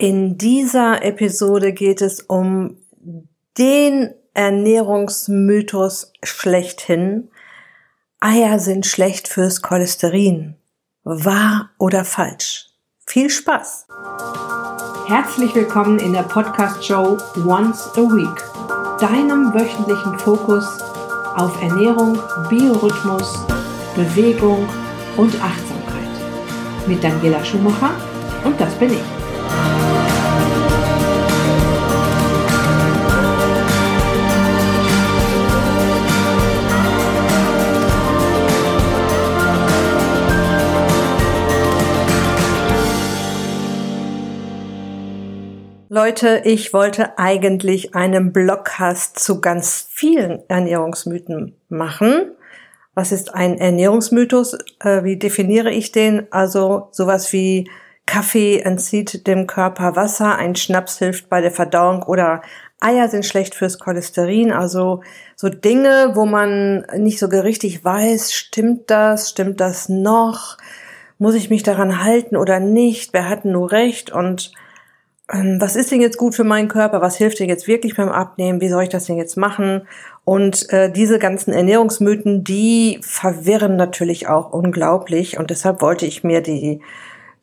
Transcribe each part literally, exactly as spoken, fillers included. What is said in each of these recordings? In dieser Episode geht es um den Ernährungsmythos schlechthin. Eier sind schlecht fürs Cholesterin. Wahr oder falsch? Viel Spaß! Herzlich willkommen in der Podcast-Show Once a Week, deinem wöchentlichen Fokus auf Ernährung, Biorhythmus, Bewegung und Achtsamkeit. Mit Daniela Schumacher und das bin ich. Leute, ich wollte eigentlich einen Blogcast zu ganz vielen Ernährungsmythen machen. Was ist ein Ernährungsmythos? Wie definiere ich den? Also sowas wie Kaffee entzieht dem Körper Wasser, ein Schnaps hilft bei der Verdauung oder Eier sind schlecht fürs Cholesterin. Also so Dinge, wo man nicht so richtig weiß, stimmt das, stimmt das noch? Muss ich mich daran halten oder nicht? Wer hat nur recht? Und was ist denn jetzt gut für meinen Körper? Was hilft denn jetzt wirklich beim Abnehmen? Wie soll ich das denn jetzt machen? Und äh, diese ganzen Ernährungsmythen, die verwirren natürlich auch unglaublich. Und deshalb wollte ich mir die,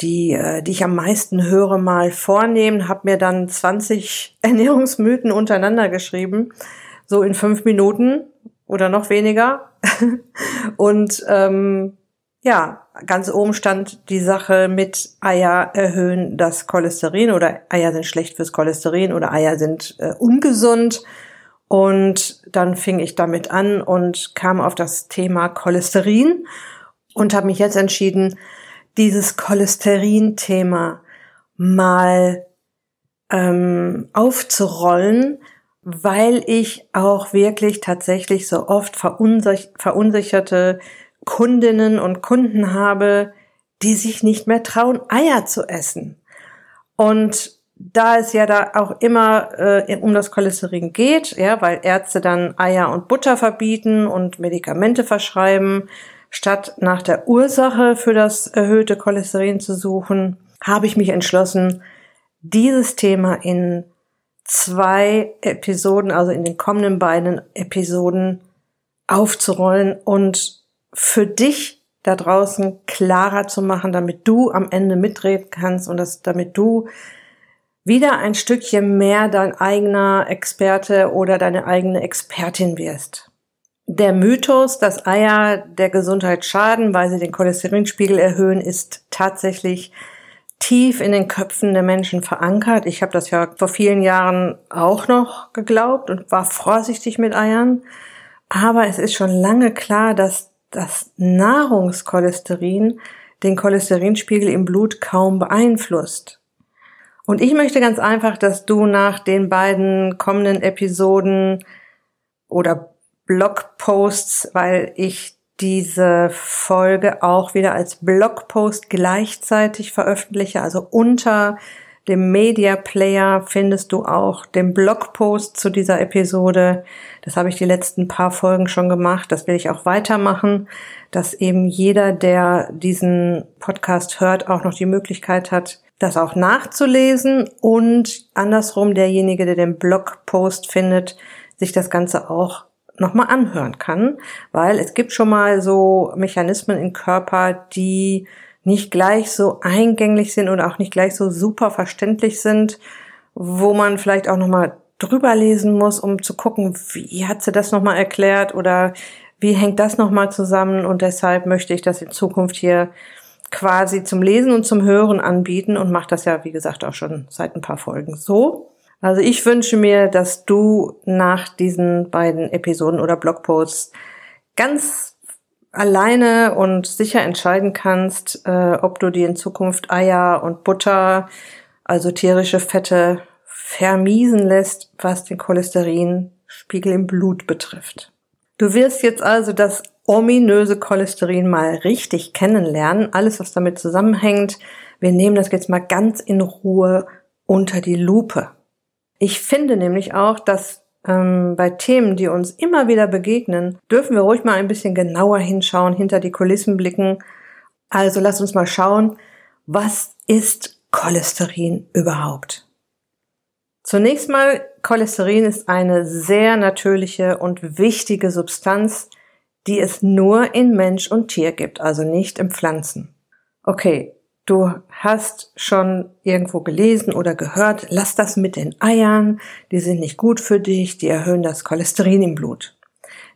die, äh, die ich am meisten höre, mal vornehmen. Habe mir dann zwanzig Ernährungsmythen untereinander geschrieben, so in fünf Minuten oder noch weniger. Und ähm, ja. Ganz oben stand die Sache mit Eier erhöhen das Cholesterin oder Eier sind schlecht fürs Cholesterin oder Eier sind äh, ungesund. Und dann fing ich damit an und kam auf das Thema Cholesterin und habe mich jetzt entschieden, dieses Cholesterin-Thema mal ähm, aufzurollen, weil ich auch wirklich tatsächlich so oft verunsich- verunsicherte Kundinnen und Kunden habe, die sich nicht mehr trauen, Eier zu essen. Und da es ja da auch immer äh, um das Cholesterin geht, ja, weil Ärzte dann Eier und Butter verbieten und Medikamente verschreiben, statt nach der Ursache für das erhöhte Cholesterin zu suchen, habe ich mich entschlossen, dieses Thema in zwei Episoden, also in den kommenden beiden Episoden aufzurollen und für dich da draußen klarer zu machen, damit du am Ende mitreden kannst und das, damit du wieder ein Stückchen mehr dein eigener Experte oder deine eigene Expertin wirst. Der Mythos, dass Eier der Gesundheit schaden, weil sie den Cholesterinspiegel erhöhen, ist tatsächlich tief in den Köpfen der Menschen verankert. Ich habe das ja vor vielen Jahren auch noch geglaubt und war vorsichtig mit Eiern. Aber es ist schon lange klar, dass das Nahrungskolesterin den Cholesterinspiegel im Blut kaum beeinflusst. Und ich möchte ganz einfach, dass du nach den beiden kommenden Episoden oder Blogposts, weil ich diese Folge auch wieder als Blogpost gleichzeitig veröffentliche, also unter dem Media Player findest du auch den Blogpost zu dieser Episode. Das habe ich die letzten paar Folgen schon gemacht. Das will ich auch weitermachen, dass eben jeder, der diesen Podcast hört, auch noch die Möglichkeit hat, das auch nachzulesen. Und andersrum, derjenige, der den Blogpost findet, sich das Ganze auch nochmal anhören kann. Weil es gibt schon mal so Mechanismen im Körper, die nicht gleich so eingänglich sind und auch nicht gleich so super verständlich sind, wo man vielleicht auch nochmal drüber lesen muss, um zu gucken, wie hat sie das nochmal erklärt oder wie hängt das nochmal zusammen, und deshalb möchte ich das in Zukunft hier quasi zum Lesen und zum Hören anbieten und mache das ja, wie gesagt, auch schon seit ein paar Folgen so. Also ich wünsche mir, dass du nach diesen beiden Episoden oder Blogposts ganz alleine und sicher entscheiden kannst, äh, ob du dir in Zukunft Eier und Butter, also tierische Fette, vermiesen lässt, was den Cholesterinspiegel im Blut betrifft. Du wirst jetzt also das ominöse Cholesterin mal richtig kennenlernen, alles, was damit zusammenhängt. Wir nehmen das jetzt mal ganz in Ruhe unter die Lupe. Ich finde nämlich auch, dass Ähm, bei Themen, die uns immer wieder begegnen, dürfen wir ruhig mal ein bisschen genauer hinschauen, hinter die Kulissen blicken. Also lasst uns mal schauen, was ist Cholesterin überhaupt? Zunächst mal, Cholesterin ist eine sehr natürliche und wichtige Substanz, die es nur in Mensch und Tier gibt, also nicht in Pflanzen. Okay, du hast schon irgendwo gelesen oder gehört, lass das mit den Eiern, die sind nicht gut für dich, die erhöhen das Cholesterin im Blut.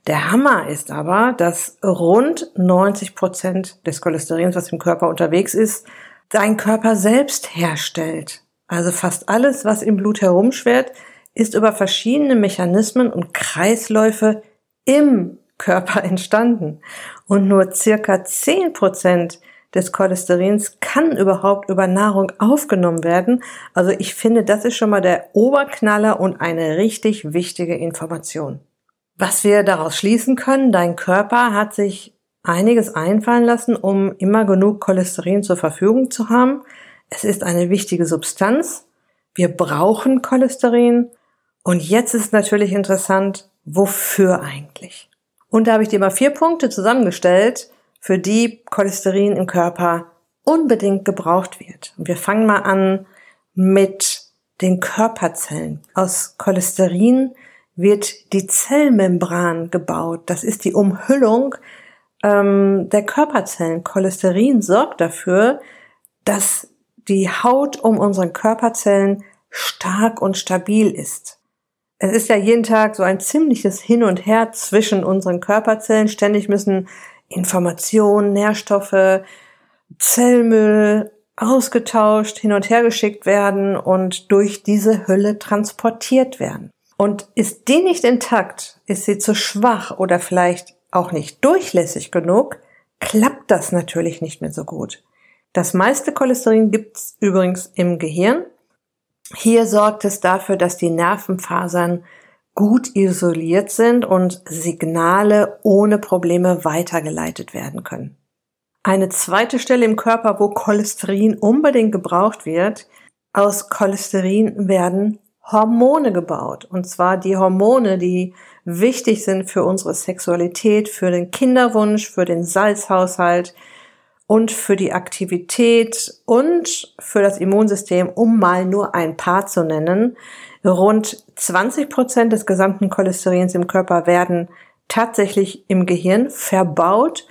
Der Hammer ist aber, dass rund neunzig Prozent des Cholesterins, was im Körper unterwegs ist, dein Körper selbst herstellt. Also fast alles, was im Blut herumschwirrt, ist über verschiedene Mechanismen und Kreisläufe im Körper entstanden. Und nur circa zehn Prozent des Cholesterins kann überhaupt über Nahrung aufgenommen werden. Also ich finde, das ist schon mal der Oberknaller und eine richtig wichtige Information. Was wir daraus schließen können, dein Körper hat sich einiges einfallen lassen, um immer genug Cholesterin zur Verfügung zu haben. Es ist eine wichtige Substanz. Wir brauchen Cholesterin. Und jetzt ist natürlich interessant, wofür eigentlich? Und da habe ich dir mal vier Punkte zusammengestellt, für die Cholesterin im Körper unbedingt gebraucht wird. Und wir fangen mal an mit den Körperzellen. Aus Cholesterin wird die Zellmembran gebaut. Das ist die Umhüllung ähm, der Körperzellen. Cholesterin sorgt dafür, dass die Haut um unseren Körperzellen stark und stabil ist. Es ist ja jeden Tag so ein ziemliches Hin und Her zwischen unseren Körperzellen. Ständig müssen Informationen, Nährstoffe, Zellmüll ausgetauscht, hin und her geschickt werden und durch diese Hülle transportiert werden. Und ist die nicht intakt, ist sie zu schwach oder vielleicht auch nicht durchlässig genug, klappt das natürlich nicht mehr so gut. Das meiste Cholesterin gibt's übrigens im Gehirn. Hier sorgt es dafür, dass die Nervenfasern gut isoliert sind und Signale ohne Probleme weitergeleitet werden können. Eine zweite Stelle im Körper, wo Cholesterin unbedingt gebraucht wird: Aus Cholesterin werden Hormone gebaut, und zwar die Hormone, die wichtig sind für unsere Sexualität, für den Kinderwunsch, für den Salzhaushalt und für die Aktivität und für das Immunsystem, um mal nur ein paar zu nennen. Rund zwanzig Prozent des gesamten Cholesterins im Körper werden tatsächlich im Gehirn verbaut,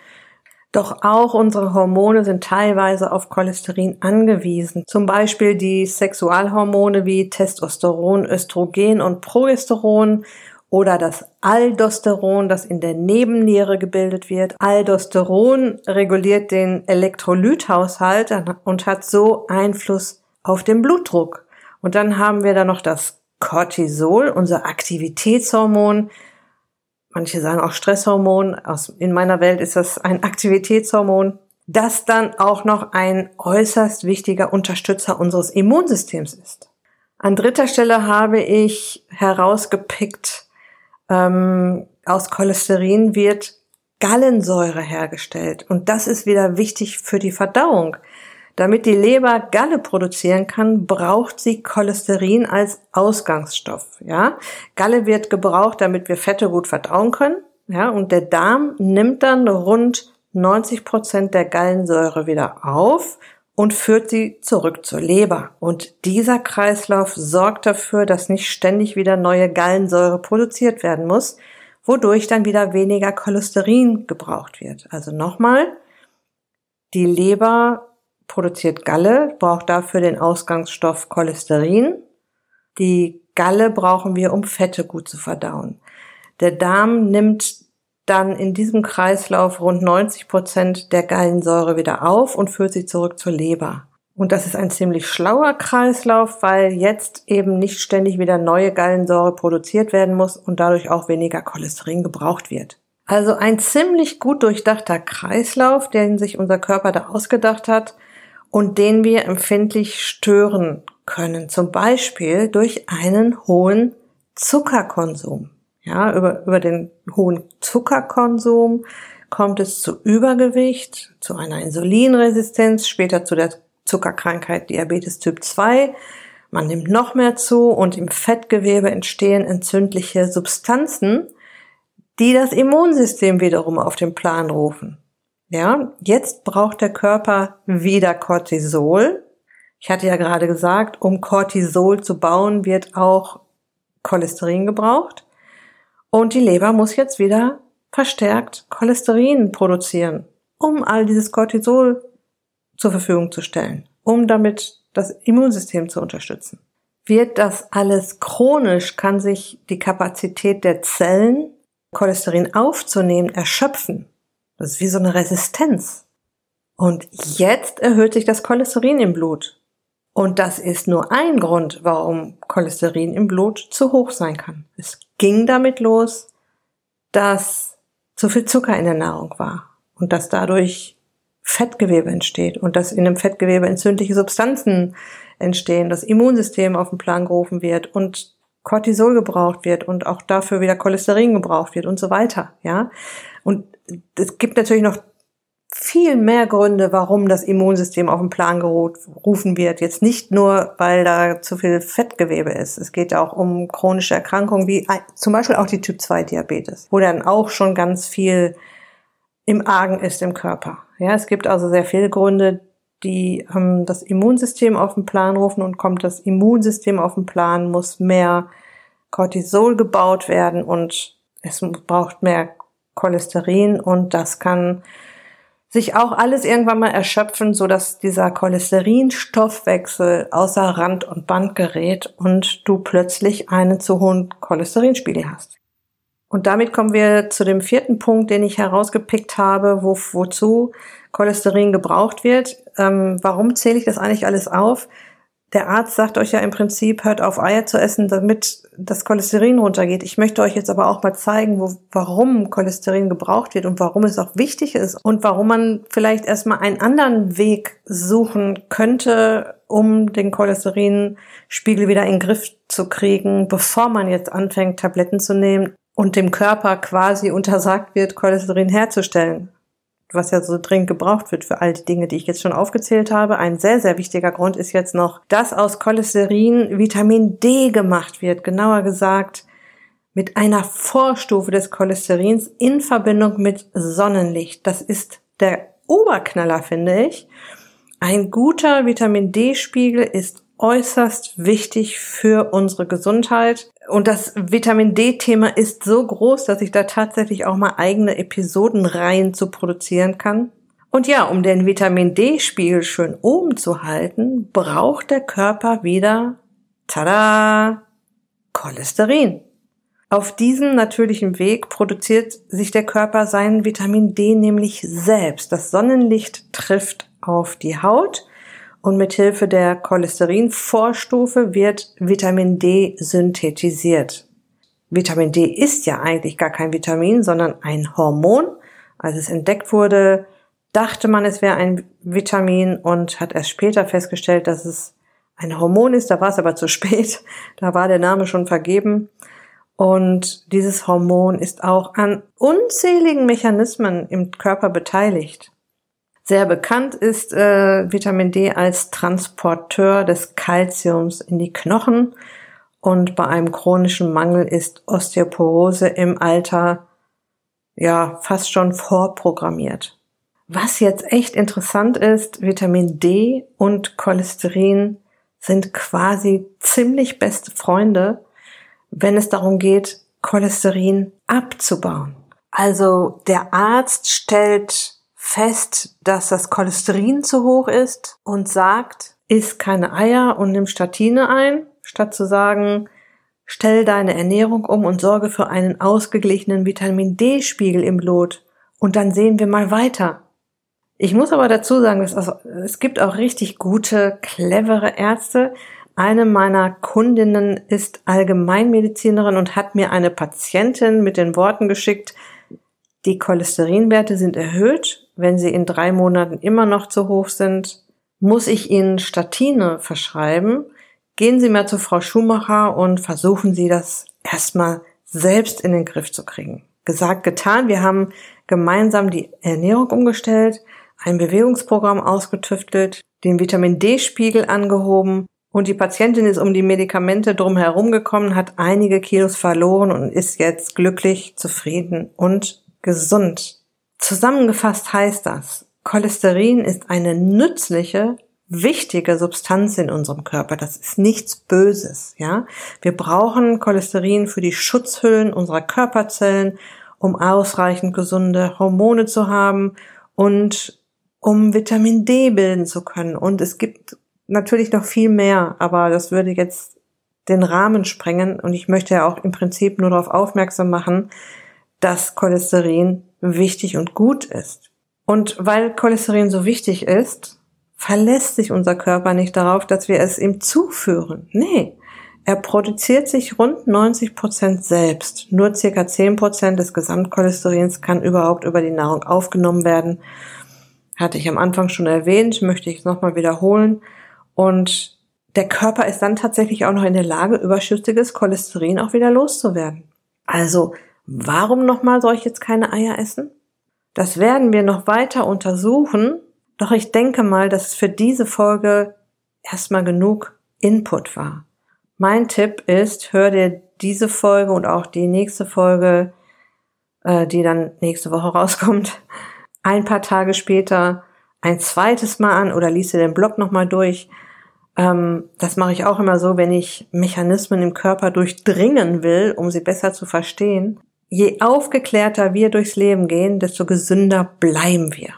doch auch unsere Hormone sind teilweise auf Cholesterin angewiesen. Zum Beispiel die Sexualhormone wie Testosteron, Östrogen und Progesteron oder das Aldosteron, das in der Nebenniere gebildet wird. Aldosteron reguliert den Elektrolythaushalt und hat so Einfluss auf den Blutdruck. Und dann haben wir da noch das Cortisol, unser Aktivitätshormon. Manche sagen auch Stresshormon. In meiner Welt ist das ein Aktivitätshormon, das dann auch noch ein äußerst wichtiger Unterstützer unseres Immunsystems ist. An dritter Stelle habe ich herausgepickt, Ähm, aus Cholesterin wird Gallensäure hergestellt. Und das ist wieder wichtig für die Verdauung. Damit die Leber Galle produzieren kann, braucht sie Cholesterin als Ausgangsstoff. Ja? Galle wird gebraucht, damit wir Fette gut verdauen können. Ja? Und der Darm nimmt dann rund neunzig Prozent der Gallensäure wieder auf und führt sie zurück zur Leber. Und dieser Kreislauf sorgt dafür, dass nicht ständig wieder neue Gallensäure produziert werden muss, wodurch dann wieder weniger Cholesterin gebraucht wird. Also nochmal, die Leber produziert Galle, braucht dafür den Ausgangsstoff Cholesterin. Die Galle brauchen wir, um Fette gut zu verdauen. Der Darm nimmt dann in diesem Kreislauf rund neunzig Prozent der Gallensäure wieder auf und führt sie zurück zur Leber. Und das ist ein ziemlich schlauer Kreislauf, weil jetzt eben nicht ständig wieder neue Gallensäure produziert werden muss und dadurch auch weniger Cholesterin gebraucht wird. Also ein ziemlich gut durchdachter Kreislauf, den sich unser Körper da ausgedacht hat und den wir empfindlich stören können, zum Beispiel durch einen hohen Zuckerkonsum. Ja, über, über den hohen Zuckerkonsum kommt es zu Übergewicht, zu einer Insulinresistenz, später zu der Zuckerkrankheit Diabetes Typ zwei. Man nimmt noch mehr zu und im Fettgewebe entstehen entzündliche Substanzen, die das Immunsystem wiederum auf den Plan rufen. Ja, jetzt braucht der Körper wieder Cortisol, Ich hatte ja gerade gesagt, um Cortisol zu bauen, wird auch Cholesterin gebraucht. Und die Leber muss jetzt wieder verstärkt Cholesterin produzieren, um all dieses Cortisol zur Verfügung zu stellen, um damit das Immunsystem zu unterstützen. Wird das alles chronisch, kann sich die Kapazität der Zellen, Cholesterin aufzunehmen, erschöpfen. Das ist wie so eine Resistenz. Und jetzt erhöht sich das Cholesterin im Blut. Und das ist nur ein Grund, warum Cholesterin im Blut zu hoch sein kann. Es ging damit los, dass zu viel Zucker in der Nahrung war und dass dadurch Fettgewebe entsteht und dass in dem Fettgewebe entzündliche Substanzen entstehen, das Immunsystem auf den Plan gerufen wird und Cortisol gebraucht wird und auch dafür wieder Cholesterin gebraucht wird und so weiter, ja. Und es gibt natürlich noch viel mehr Gründe, warum das Immunsystem auf den Plan gerufen wird. Jetzt nicht nur, weil da zu viel Fettgewebe ist. Es geht auch um chronische Erkrankungen, wie zum Beispiel auch die Typ zwei Diabetes, wo dann auch schon ganz viel im Argen ist im Körper. Ja, es gibt also sehr viele Gründe, die ähm, das Immunsystem auf den Plan rufen, und kommt das Immunsystem auf den Plan, muss mehr Cortisol gebaut werden und es braucht mehr Cholesterin, und das kann sich auch alles irgendwann mal erschöpfen, sodass dieser Cholesterinstoffwechsel außer Rand und Band gerät und du plötzlich einen zu hohen Cholesterinspiegel hast. Und damit kommen wir zu dem vierten Punkt, den ich herausgepickt habe, wo, wozu Cholesterin gebraucht wird. Ähm, warum zähle ich das eigentlich alles auf? Der Arzt sagt euch ja im Prinzip, hört auf, Eier zu essen, damit das Cholesterin runtergeht. Ich möchte euch jetzt aber auch mal zeigen, wo, warum Cholesterin gebraucht wird und warum es auch wichtig ist und warum man vielleicht erstmal einen anderen Weg suchen könnte, um den Cholesterinspiegel wieder in den Griff zu kriegen, bevor man jetzt anfängt, Tabletten zu nehmen und dem Körper quasi untersagt wird, Cholesterin herzustellen, was ja so dringend gebraucht wird für all die Dinge, die ich jetzt schon aufgezählt habe. Ein sehr, sehr wichtiger Grund ist jetzt noch, dass aus Cholesterin Vitamin D gemacht wird. Genauer gesagt, mit einer Vorstufe des Cholesterins in Verbindung mit Sonnenlicht. Das ist der Oberknaller, finde ich. Ein guter Vitamin D-Spiegel ist äußerst wichtig für unsere Gesundheit. Und das Vitamin D-Thema ist so groß, dass ich da tatsächlich auch mal eigene Episodenreihen zu produzieren kann. Und ja, um den Vitamin D-Spiegel schön oben zu halten, braucht der Körper wieder, tada, Cholesterin. Auf diesem natürlichen Weg produziert sich der Körper seinen Vitamin D nämlich selbst. Das Sonnenlicht trifft auf die Haut. Und mit Hilfe der Cholesterinvorstufe wird Vitamin D synthetisiert. Vitamin D ist ja eigentlich gar kein Vitamin, sondern ein Hormon. Als es entdeckt wurde, dachte man, es wäre ein Vitamin und hat erst später festgestellt, dass es ein Hormon ist. Da war es aber zu spät. Da war der Name schon vergeben. Und dieses Hormon ist auch an unzähligen Mechanismen im Körper beteiligt. Sehr bekannt ist äh, Vitamin D als Transporteur des Kalziums in die Knochen, und bei einem chronischen Mangel ist Osteoporose im Alter ja fast schon vorprogrammiert. Was jetzt echt interessant ist, Vitamin D und Cholesterin sind quasi ziemlich beste Freunde, wenn es darum geht, Cholesterin abzubauen. Also der Arzt stellt fest, dass das Cholesterin zu hoch ist und sagt, iss keine Eier und nimm Statine ein, statt zu sagen, stell deine Ernährung um und sorge für einen ausgeglichenen Vitamin-D-Spiegel im Blut, und dann sehen wir mal weiter. Ich muss aber dazu sagen, dass es, es gibt auch richtig gute, clevere Ärzte. Eine meiner Kundinnen ist Allgemeinmedizinerin und hat mir eine Patientin mit den Worten geschickt, die Cholesterinwerte sind erhöht. Wenn sie in drei Monaten immer noch zu hoch sind, muss ich Ihnen Statine verschreiben. Gehen Sie mal zu Frau Schumacher und versuchen Sie, das erstmal selbst in den Griff zu kriegen. Gesagt, getan. Wir haben gemeinsam die Ernährung umgestellt, ein Bewegungsprogramm ausgetüftelt, den Vitamin-D-Spiegel angehoben, und die Patientin ist um die Medikamente drumherum gekommen, hat einige Kilos verloren und ist jetzt glücklich, zufrieden und gesund. Zusammengefasst heißt das, Cholesterin ist eine nützliche, wichtige Substanz in unserem Körper. Das ist nichts Böses, ja. Wir brauchen Cholesterin für die Schutzhüllen unserer Körperzellen, um ausreichend gesunde Hormone zu haben und um Vitamin D bilden zu können. Und es gibt natürlich noch viel mehr, aber das würde jetzt den Rahmen sprengen. Und ich möchte ja auch im Prinzip nur darauf aufmerksam machen, dass Cholesterin wichtig und gut ist. Und weil Cholesterin so wichtig ist, verlässt sich unser Körper nicht darauf, dass wir es ihm zuführen. Nee, er produziert sich rund neunzig Prozent selbst. Nur ca. zehn Prozent des Gesamtcholesterins kann überhaupt über die Nahrung aufgenommen werden. Hatte ich am Anfang schon erwähnt, möchte ich es nochmal wiederholen. Und der Körper ist dann tatsächlich auch noch in der Lage, überschüssiges Cholesterin auch wieder loszuwerden. Also, warum nochmal soll ich jetzt keine Eier essen? Das werden wir noch weiter untersuchen. Doch ich denke mal, dass es für diese Folge erstmal genug Input war. Mein Tipp ist, hör dir diese Folge und auch die nächste Folge, äh, die dann nächste Woche rauskommt, ein paar Tage später ein zweites Mal an oder liest dir den Blog nochmal durch. Ähm, das mache ich auch immer so, wenn ich Mechanismen im Körper durchdringen will, um sie besser zu verstehen. Je aufgeklärter wir durchs Leben gehen, desto gesünder bleiben wir.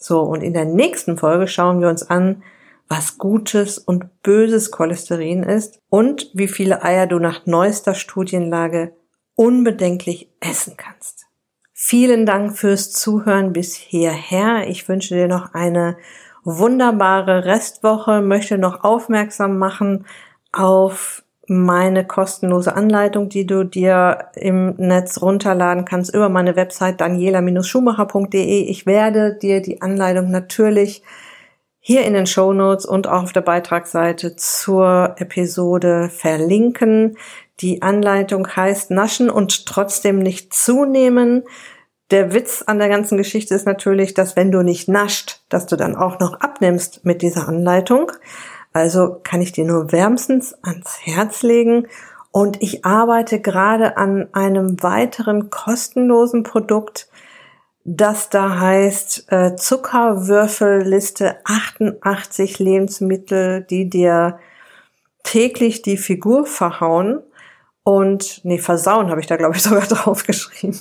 So, und in der nächsten Folge schauen wir uns an, was gutes und böses Cholesterin ist und wie viele Eier du nach neuester Studienlage unbedenklich essen kannst. Vielen Dank fürs Zuhören bis hierher. Ich wünsche dir noch eine wunderbare Restwoche, möchte noch aufmerksam machen auf meine kostenlose Anleitung, die du dir im Netz runterladen kannst über meine Website daniela Bindestrich schumacher Punkt de. Ich werde dir die Anleitung natürlich hier in den Shownotes und auch auf der Beitragsseite zur Episode verlinken. Die Anleitung heißt Naschen und trotzdem nicht zunehmen. Der Witz an der ganzen Geschichte ist natürlich, dass wenn du nicht nascht, dass du dann auch noch abnimmst mit dieser Anleitung. Also kann ich dir nur wärmstens ans Herz legen. Und ich arbeite gerade an einem weiteren kostenlosen Produkt, das da heißt äh, Zuckerwürfelliste achtundachtzig Lebensmittel, die dir täglich die Figur verhauen. Und, nee, versauen habe ich da, glaube ich, sogar draufgeschrieben.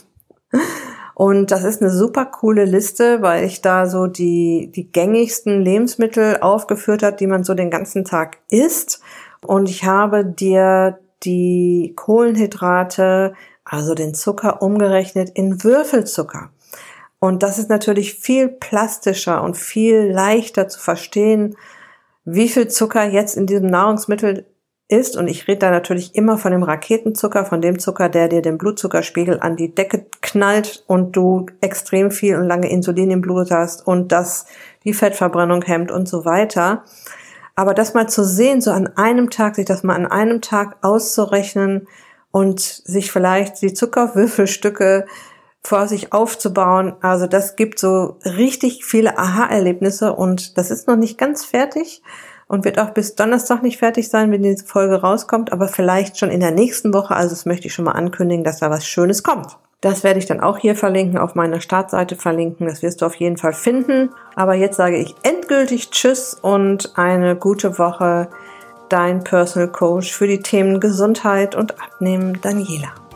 Und das ist eine super coole Liste, weil ich da so die die gängigsten Lebensmittel aufgeführt habe, die man so den ganzen Tag isst. Und ich habe dir die Kohlenhydrate, also den Zucker, umgerechnet in Würfelzucker. Und das ist natürlich viel plastischer und viel leichter zu verstehen, wie viel Zucker jetzt in diesem Nahrungsmittel ist, und ich rede da natürlich immer von dem Raketenzucker, von dem Zucker, der dir den Blutzuckerspiegel an die Decke knallt und du extrem viel und lange Insulin im Blut hast und das die Fettverbrennung hemmt und so weiter. Aber das mal zu sehen, so an einem Tag, sich das mal an einem Tag auszurechnen und sich vielleicht die Zuckerwürfelstücke vor sich aufzubauen, also das gibt so richtig viele Aha-Erlebnisse, und das ist noch nicht ganz fertig und wird auch bis Donnerstag nicht fertig sein, wenn diese Folge rauskommt, aber vielleicht schon in der nächsten Woche. Also das möchte ich schon mal ankündigen, dass da was Schönes kommt. Das werde ich dann auch hier verlinken, auf meiner Startseite verlinken. Das wirst du auf jeden Fall finden. Aber jetzt sage ich endgültig Tschüss und eine gute Woche. Dein Personal Coach für die Themen Gesundheit und Abnehmen, Daniela.